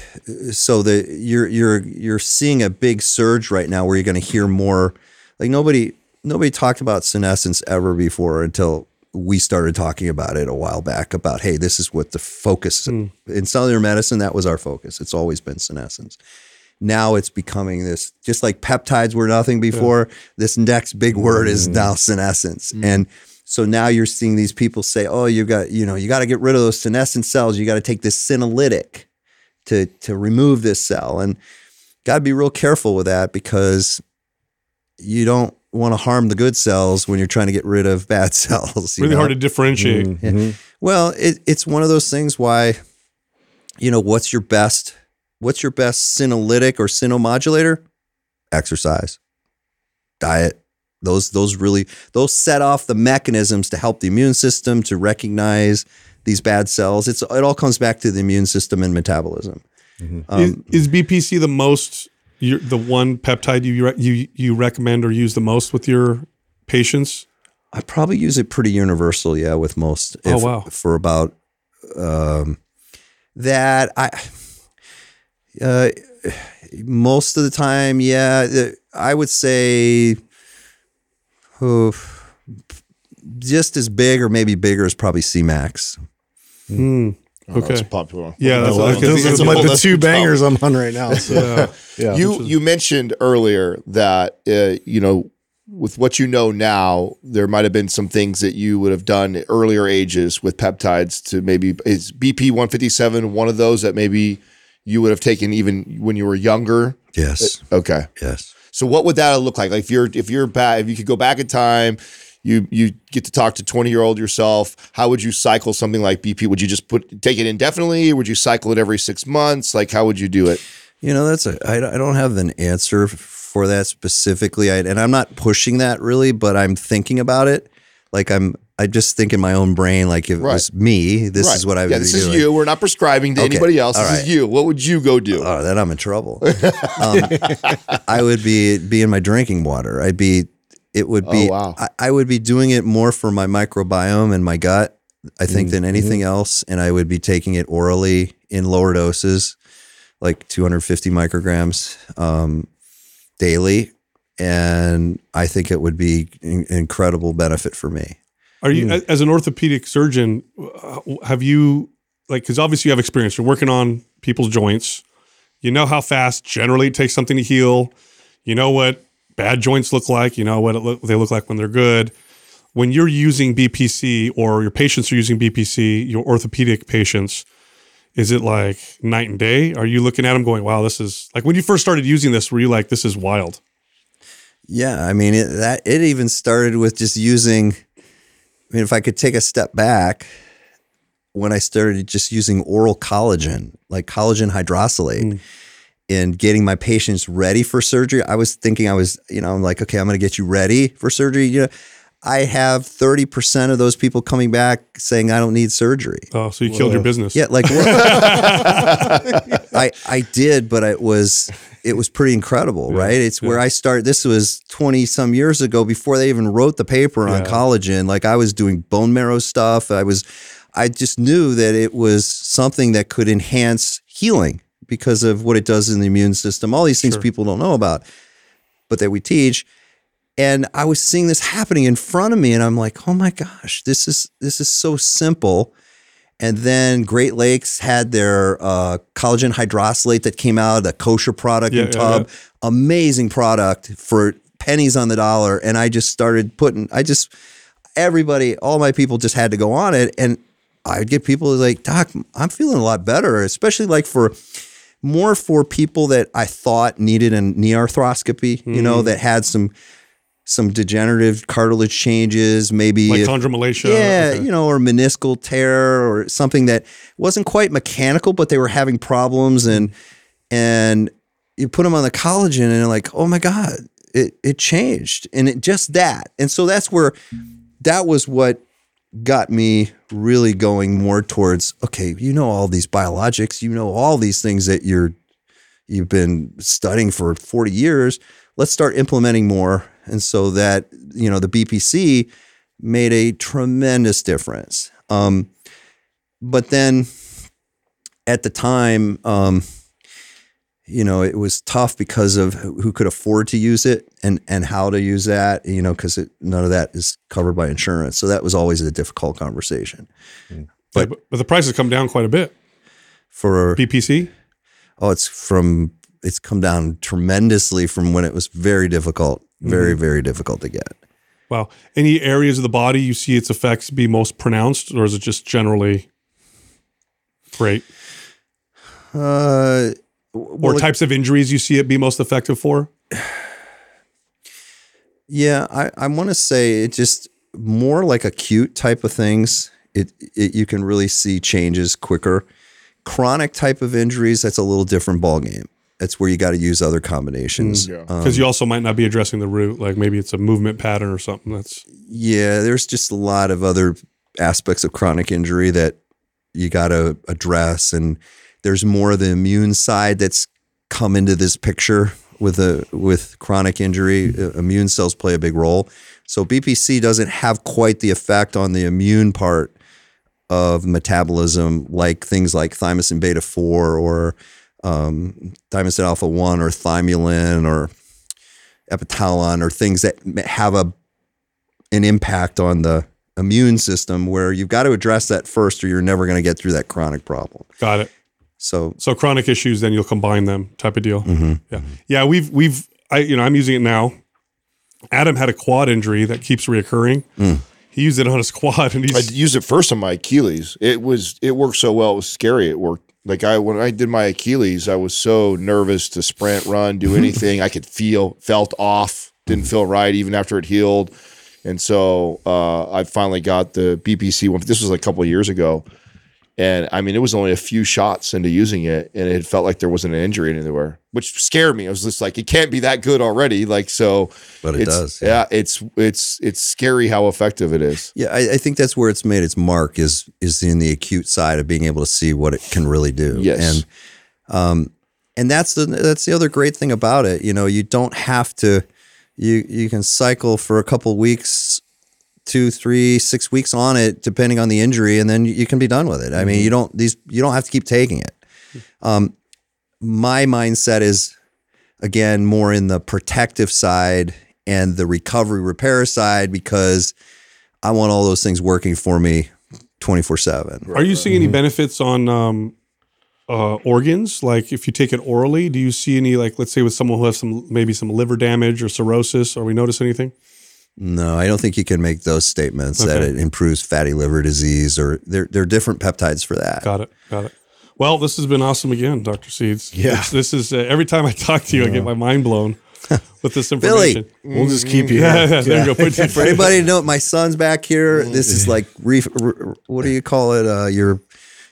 so the you're you're you're seeing a big surge right now where you're going to hear more. Like nobody nobody talked about senescence ever before until we started talking about it a while back about, hey, this is what the focus mm. in cellular medicine. That was our focus. It's always been senescence. Now it's becoming this, just like peptides were nothing before, yeah. this next big word mm. is now senescence. Mm. And so now you're seeing these people say, oh, you've got, you know, you got to get rid of those senescent cells. You got to take this senolytic to, to remove this cell. And got to be real careful with that, because you don't want to harm the good cells when you're trying to get rid of bad cells. You really know? Hard to differentiate. Mm-hmm. Yeah. Well, it, it's one of those things why, you know, what's your best, what's your best senolytic or senomodulator? Exercise, diet. Those, those really, those set off the mechanisms to help the immune system to recognize these bad cells. It's, it all comes back to the immune system and metabolism. Mm-hmm. Um, is, is B P C the most... You're, the one peptide you, you you recommend or use the most with your patients? I probably use it pretty universal, yeah, with most. If, oh, wow. For about um, that, I uh, most of the time, yeah, I would say oh, just as big or maybe bigger is probably C MAX. Mm. Okay. That's a popular one. Yeah, that's, that's, those are like the two bangers I'm on right now. So. yeah. Yeah. You you mentioned earlier that uh, you know, with what you know now, there might have been some things that you would have done at earlier ages with peptides to maybe, is B P one fifty-seven one of those that maybe you would have taken even when you were younger? Yes. Okay. Yes. So what would that look like? Like if you're if you're back, if you could go back in time. You you get to talk to twenty-year-old yourself. How would you cycle something like B P? Would you just put take it indefinitely? Would you cycle it every six months? Like, how would you do it? You know, that's a I, I don't have an answer for that specifically. I, and I'm not pushing that really, but I'm thinking about it. Like I'm I just think in my own brain, like if right. it was me, this right. is what I would yeah, be doing. This is you. We're not prescribing to okay. anybody else. All this right. is you. What would you go do? Oh, then I'm in trouble. um, I would be be in my drinking water. I'd be. It would be, oh, wow. I, I would be doing it more for my microbiome and my gut, I think, mm-hmm. than anything else. And I would be taking it orally in lower doses, like two hundred fifty micrograms um, daily. And I think it would be an incredible benefit for me. Are you, mm. as an orthopedic surgeon, have you, like, because obviously you have experience, you're working on people's joints, you know how fast generally it takes something to heal, you know what bad joints look like, you know what it look, they look like when they're good. When you're using B P C or your patients are using B P C, your orthopedic patients, is it like night and day? Are you looking at them going, wow, this is, like when you first started using this, were you like, this is wild? Yeah, I mean, it, that it even started with just using, I mean, if I could take a step back, when I started just using oral collagen, like collagen hydrolysate, mm. in getting my patients ready for surgery. I was thinking I was, you know, I'm like, okay, I'm going to get you ready for surgery. You know, I have thirty percent of those people coming back saying I don't need surgery. Oh, so you well, killed your business. Yeah. Like well, I, I did, but it was, it was pretty incredible, yeah, right? It's yeah. where I started. This was twenty some years ago before they even wrote the paper on yeah. collagen. Like I was doing bone marrow stuff. I was, I just knew that it was something that could enhance healing, because of what it does in the immune system, all these things sure. people don't know about, but that we teach. And I was seeing this happening in front of me and I'm like, oh my gosh, this is, this is so simple. And then Great Lakes had their uh, collagen hydrolysate that came out, a kosher product yeah, in tub, yeah, yeah. amazing product for pennies on the dollar. And I just started putting, I just, everybody, all my people just had to go on it. And I would get people like, doc, I'm feeling a lot better, especially like for, more for people that I thought needed a knee arthroscopy, you know, mm. that had some some degenerative cartilage changes, maybe like if, chondromalacia. Yeah, okay. you know, or meniscal tear or something that wasn't quite mechanical, but they were having problems. And and you put them on the collagen and they're like, oh my God, it it changed. And it just that. And so that's where that was what got me really going more towards, okay, you know, all these biologics, you know, all these things that you're, you've been studying for forty years, let's start implementing more. And so that, you know, the B P C made a tremendous difference. Um, but then at the time, um, you know, it was tough because of who could afford to use it and, and how to use that, you know, because none of that is covered by insurance. So that was always a difficult conversation. Mm. But, yeah, but the price has come down quite a bit. For B P C? Oh, it's from, it's come down tremendously from when it was very difficult, very, mm-hmm. very difficult to get. Wow. Any areas of the body you see its effects be most pronounced, or is it just generally great? Uh, well, or types of injuries you see it be most effective for? Yeah, I, I want to say it just more like acute type of things. It, it you can really see changes quicker. Chronic type of injuries, that's a little different ballgame. That's where you got to use other combinations. Because mm, yeah. um, you also might not be addressing the root. Like maybe it's a movement pattern or something. That's Yeah, there's just a lot of other aspects of chronic injury that you got to address. And there's more of the immune side that's come into this picture with a with chronic injury. Uh, immune cells play a big role. So B P C doesn't have quite the effect on the immune part of metabolism, like things like thymosin beta four or um, thymosin alpha one or thymulin or epitalon, or things that have a an impact on the immune system, where you've got to address that first or you're never going to get through that chronic problem. Got it. So so chronic issues, then you'll combine them type of deal. Mm-hmm. Yeah. Yeah. We've, we've, I, you know, I'm using it now. Adam had a quad injury that keeps reoccurring. Mm. He used it on his quad, and he's I used it first on my Achilles. It was, it worked so well. It was scary. It worked. Like I, when I did my Achilles, I was so nervous to sprint, run, do anything. I could feel, felt off, didn't feel right even after it healed. And so uh, I finally got the B P C one. This was like a couple of years ago. And I mean, it was only a few shots into using it, and it felt like there wasn't an injury anywhere, which scared me. I was just like, it can't be that good already. Like, so, but it it's, does. Yeah. yeah, it's it's it's scary how effective it is. Yeah, I, I think that's where it's made its mark is is in the acute side of being able to see what it can really do. Yes, and um, and that's the that's the other great thing about it. You know, you don't have to. You you can cycle for a couple weeks. two, three, six weeks on it, depending on the injury, and then you can be done with it. I mean, you don't these you don't have to keep taking it. Um, my mindset is, again, more in the protective side and the recovery repair side, because I want all those things working for me twenty-four seven. Are you seeing any benefits on um, uh, organs? Like if you take it orally, do you see any, like let's say with someone who has some maybe some liver damage or cirrhosis, are we noticing anything? No, I don't think you can make those statements okay. that it improves fatty liver disease, or there, there are different peptides for that. Got it. Got it. Well, this has been awesome again, Doctor Seeds. Yeah. It's, this is, uh, every time I talk to you, yeah. I get my mind blown with this information. Billy, we'll just keep you yeah, yeah, there you go. For anybody to know, my son's back here. This is like, re, re, what do you call it? Uh, you're,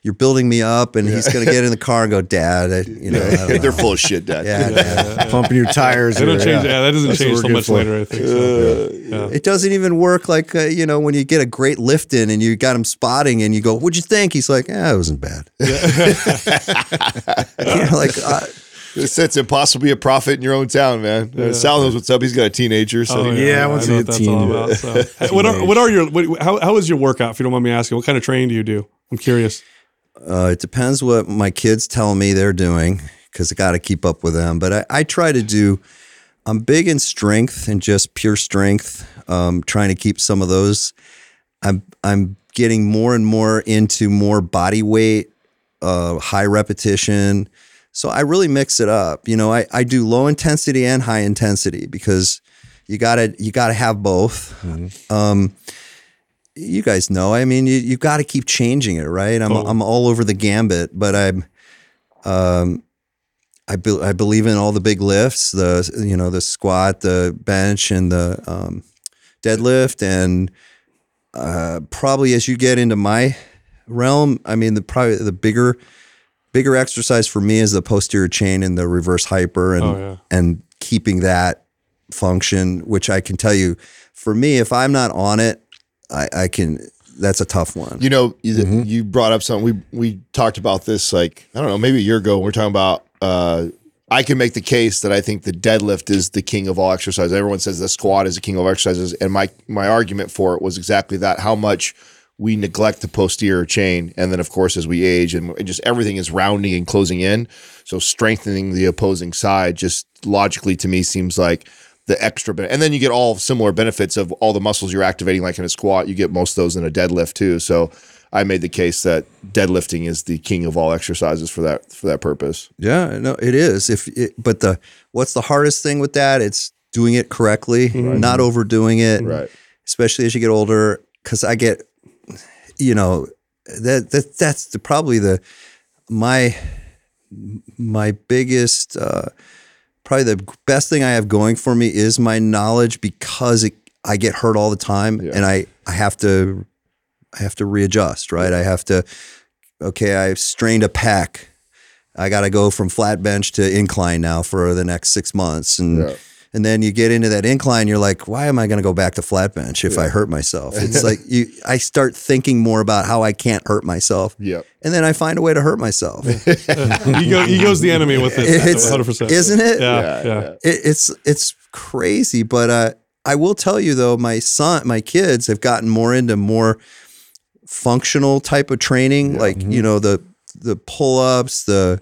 you're building me up, and yeah. he's going to get in the car and go, Dad, I, you know. I They're know. Full of shit, Dad. Yeah, yeah, yeah, yeah. Pumping your tires. They don't change, yeah. Yeah, that doesn't That's change so much for. Later, I think. So. Uh, yeah. It doesn't even work like, uh, you know, when you get a great lift in and you got him spotting and you go, what'd you think? He's like, eh, it wasn't bad. Yeah. you know, like, uh, it's, it's impossible to be a prophet in your own town, man. Yeah. Uh, Sal knows what's up. He's got a teenager. So oh, yeah, yeah, I want to get a teenager. So. what, are, what are your, what, how, how is your workout, if you don't mind me asking? What kind of training do you do? I'm curious. Uh, it depends what my kids tell me they're doing, because I got to keep up with them. But I, I try to do, I'm big in strength and just pure strength, um, trying to keep some of those. I'm I'm getting more and more into more body weight, uh, high repetition. So I really mix it up. You know, I, I do low intensity and high intensity, because you got to you got to have both. Mm-hmm. Um You guys know, I mean, you, you got to keep changing it, right? I'm, oh. I'm all over the gambit, but I'm, um, I, be, I believe in all the big lifts, the, you know, the squat, the bench, and the, um, deadlift. And, uh, probably as you get into my realm, I mean, the, probably the bigger, bigger exercise for me is the posterior chain and the reverse hyper, and, oh, yeah. and keeping that function, which I can tell you for me, if I'm not on it, I, I can, that's a tough one. You know, mm-hmm. you brought up something, we, we talked about this, like, I don't know, maybe a year ago, we we're talking about, uh, I can make the case that I think the deadlift is the king of all exercises. Everyone says the squat is the king of exercises. And my, my argument for it was exactly that, how much we neglect the posterior chain. And then, of course, as we age and just everything is rounding and closing in, so strengthening the opposing side just logically to me seems like the extra benefit. And then you get all similar benefits of all the muscles you're activating, like in a squat, you get most of those in a deadlift too. So I made the case that deadlifting is the king of all exercises for that for that purpose. Yeah, no, it is. If it, but the what's the hardest thing with that? It's doing it correctly, right. Not overdoing it, right? Especially as you get older, because I get, you know, that that that's the, probably the my my biggest. Uh, Probably the best thing I have going for me is my knowledge, because it, I get hurt all the time, yeah. and I, I have to I have to readjust, right? I have to, okay, I've strained a pec. I got to go from flat bench to incline now for the next six months. And yeah. and then you get into that incline, you're like, why am I going to go back to flat bench if yeah. I hurt myself? It's like you. I start thinking more about how I can't hurt myself. Yep. And then I find a way to hurt myself. Ego, ego's the enemy with this, it's, one hundred percent. Isn't it? Yeah, yeah, yeah. yeah. It, it's it's crazy. But uh, I will tell you, though, my son, my kids have gotten more into more functional type of training, yeah. like, mm-hmm. you know, the the pull-ups, the...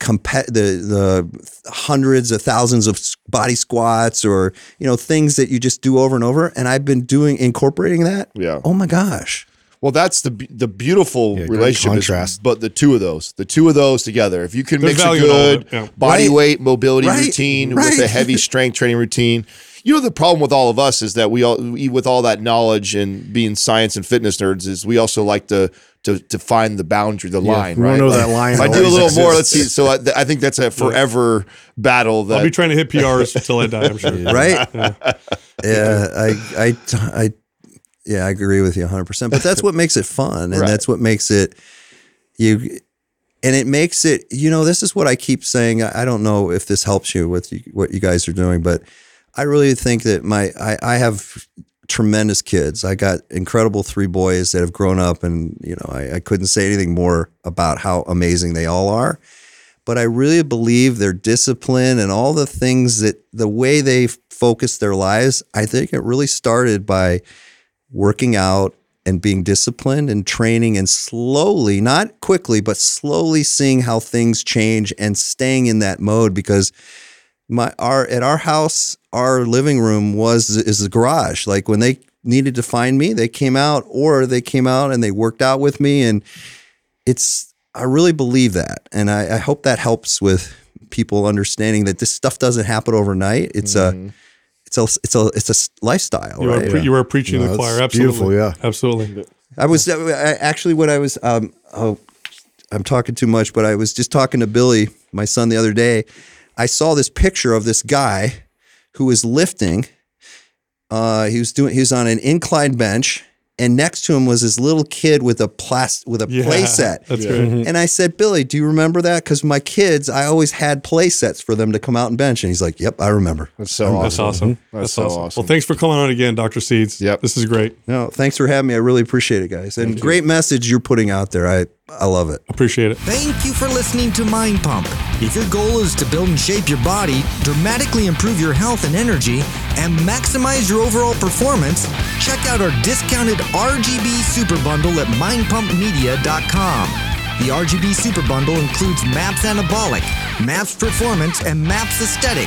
Compa- the the hundreds of thousands of body squats, or you know, things that you just do over and over, and I've been doing incorporating that. Yeah. Oh my gosh. Well, that's the the beautiful yeah, relationship contrast. Is, but the two of those, the two of those together, if you can There's mix a good yeah. body right. weight mobility right. routine right. with a heavy strength training routine. You know, the problem with all of us is that we all, with all that knowledge and being science and fitness nerds, is we also like to to, to find the boundary, the yeah, line, right? We know like, that line. If I do a little exists. More, let's see. So I, I think that's a forever yeah. battle. That I'll be trying to hit P Rs until I die, I'm sure. Yeah. Right? Yeah. yeah, I, I, I, yeah, I agree with you one hundred percent. But that's what makes it fun, and right. that's what makes it you. And it makes it, you know, this is what I keep saying. I don't know if this helps you with what you guys are doing, but I really think that my, I, I have tremendous kids. I got incredible three boys that have grown up, and, you know, I, I couldn't say anything more about how amazing they all are, but I really believe their discipline and all the things that the way they focus their lives, I think it really started by working out and being disciplined and training, and slowly, not quickly, but slowly seeing how things change and staying in that mode. Because my, our, at our house, our living room was, is the garage. Like when they needed to find me, they came out, or they came out and they worked out with me. And it's, I really believe that. And I, I hope that helps with people understanding that this stuff doesn't happen overnight. It's mm-hmm. a, it's a, it's a, it's a lifestyle. You, right? are, pre- you are preaching no, the choir. Absolutely. Beautiful, yeah, absolutely. I was I, actually, when I was, um, oh, I'm talking too much, but I was just talking to Billy, my son, the other day. I saw this picture of this guy who was lifting. Uh, he was doing. He was on an incline bench, and next to him was this little kid with a plas- with a yeah, play set. That's yeah. right. Mm-hmm. And I said, Billy, do you remember that? Because my kids, I always had play sets for them to come out and bench. And he's like, yep, I remember. That's so awesome. That's awesome. Mm-hmm. That's, That's so awesome. awesome. Well, thanks for coming on again, Doctor Seeds. Yep. This is great. No, thanks for having me. I really appreciate it, guys. And Thank great you. Message you're putting out there. I I love it. Appreciate it. Thank you for listening to Mind Pump. If your goal is to build and shape your body, dramatically improve your health and energy, and maximize your overall performance, check out our discounted R G B Super Bundle at mind pump media dot com. The R G B Super Bundle includes MAPS Anabolic, MAPS Performance, and MAPS Aesthetic,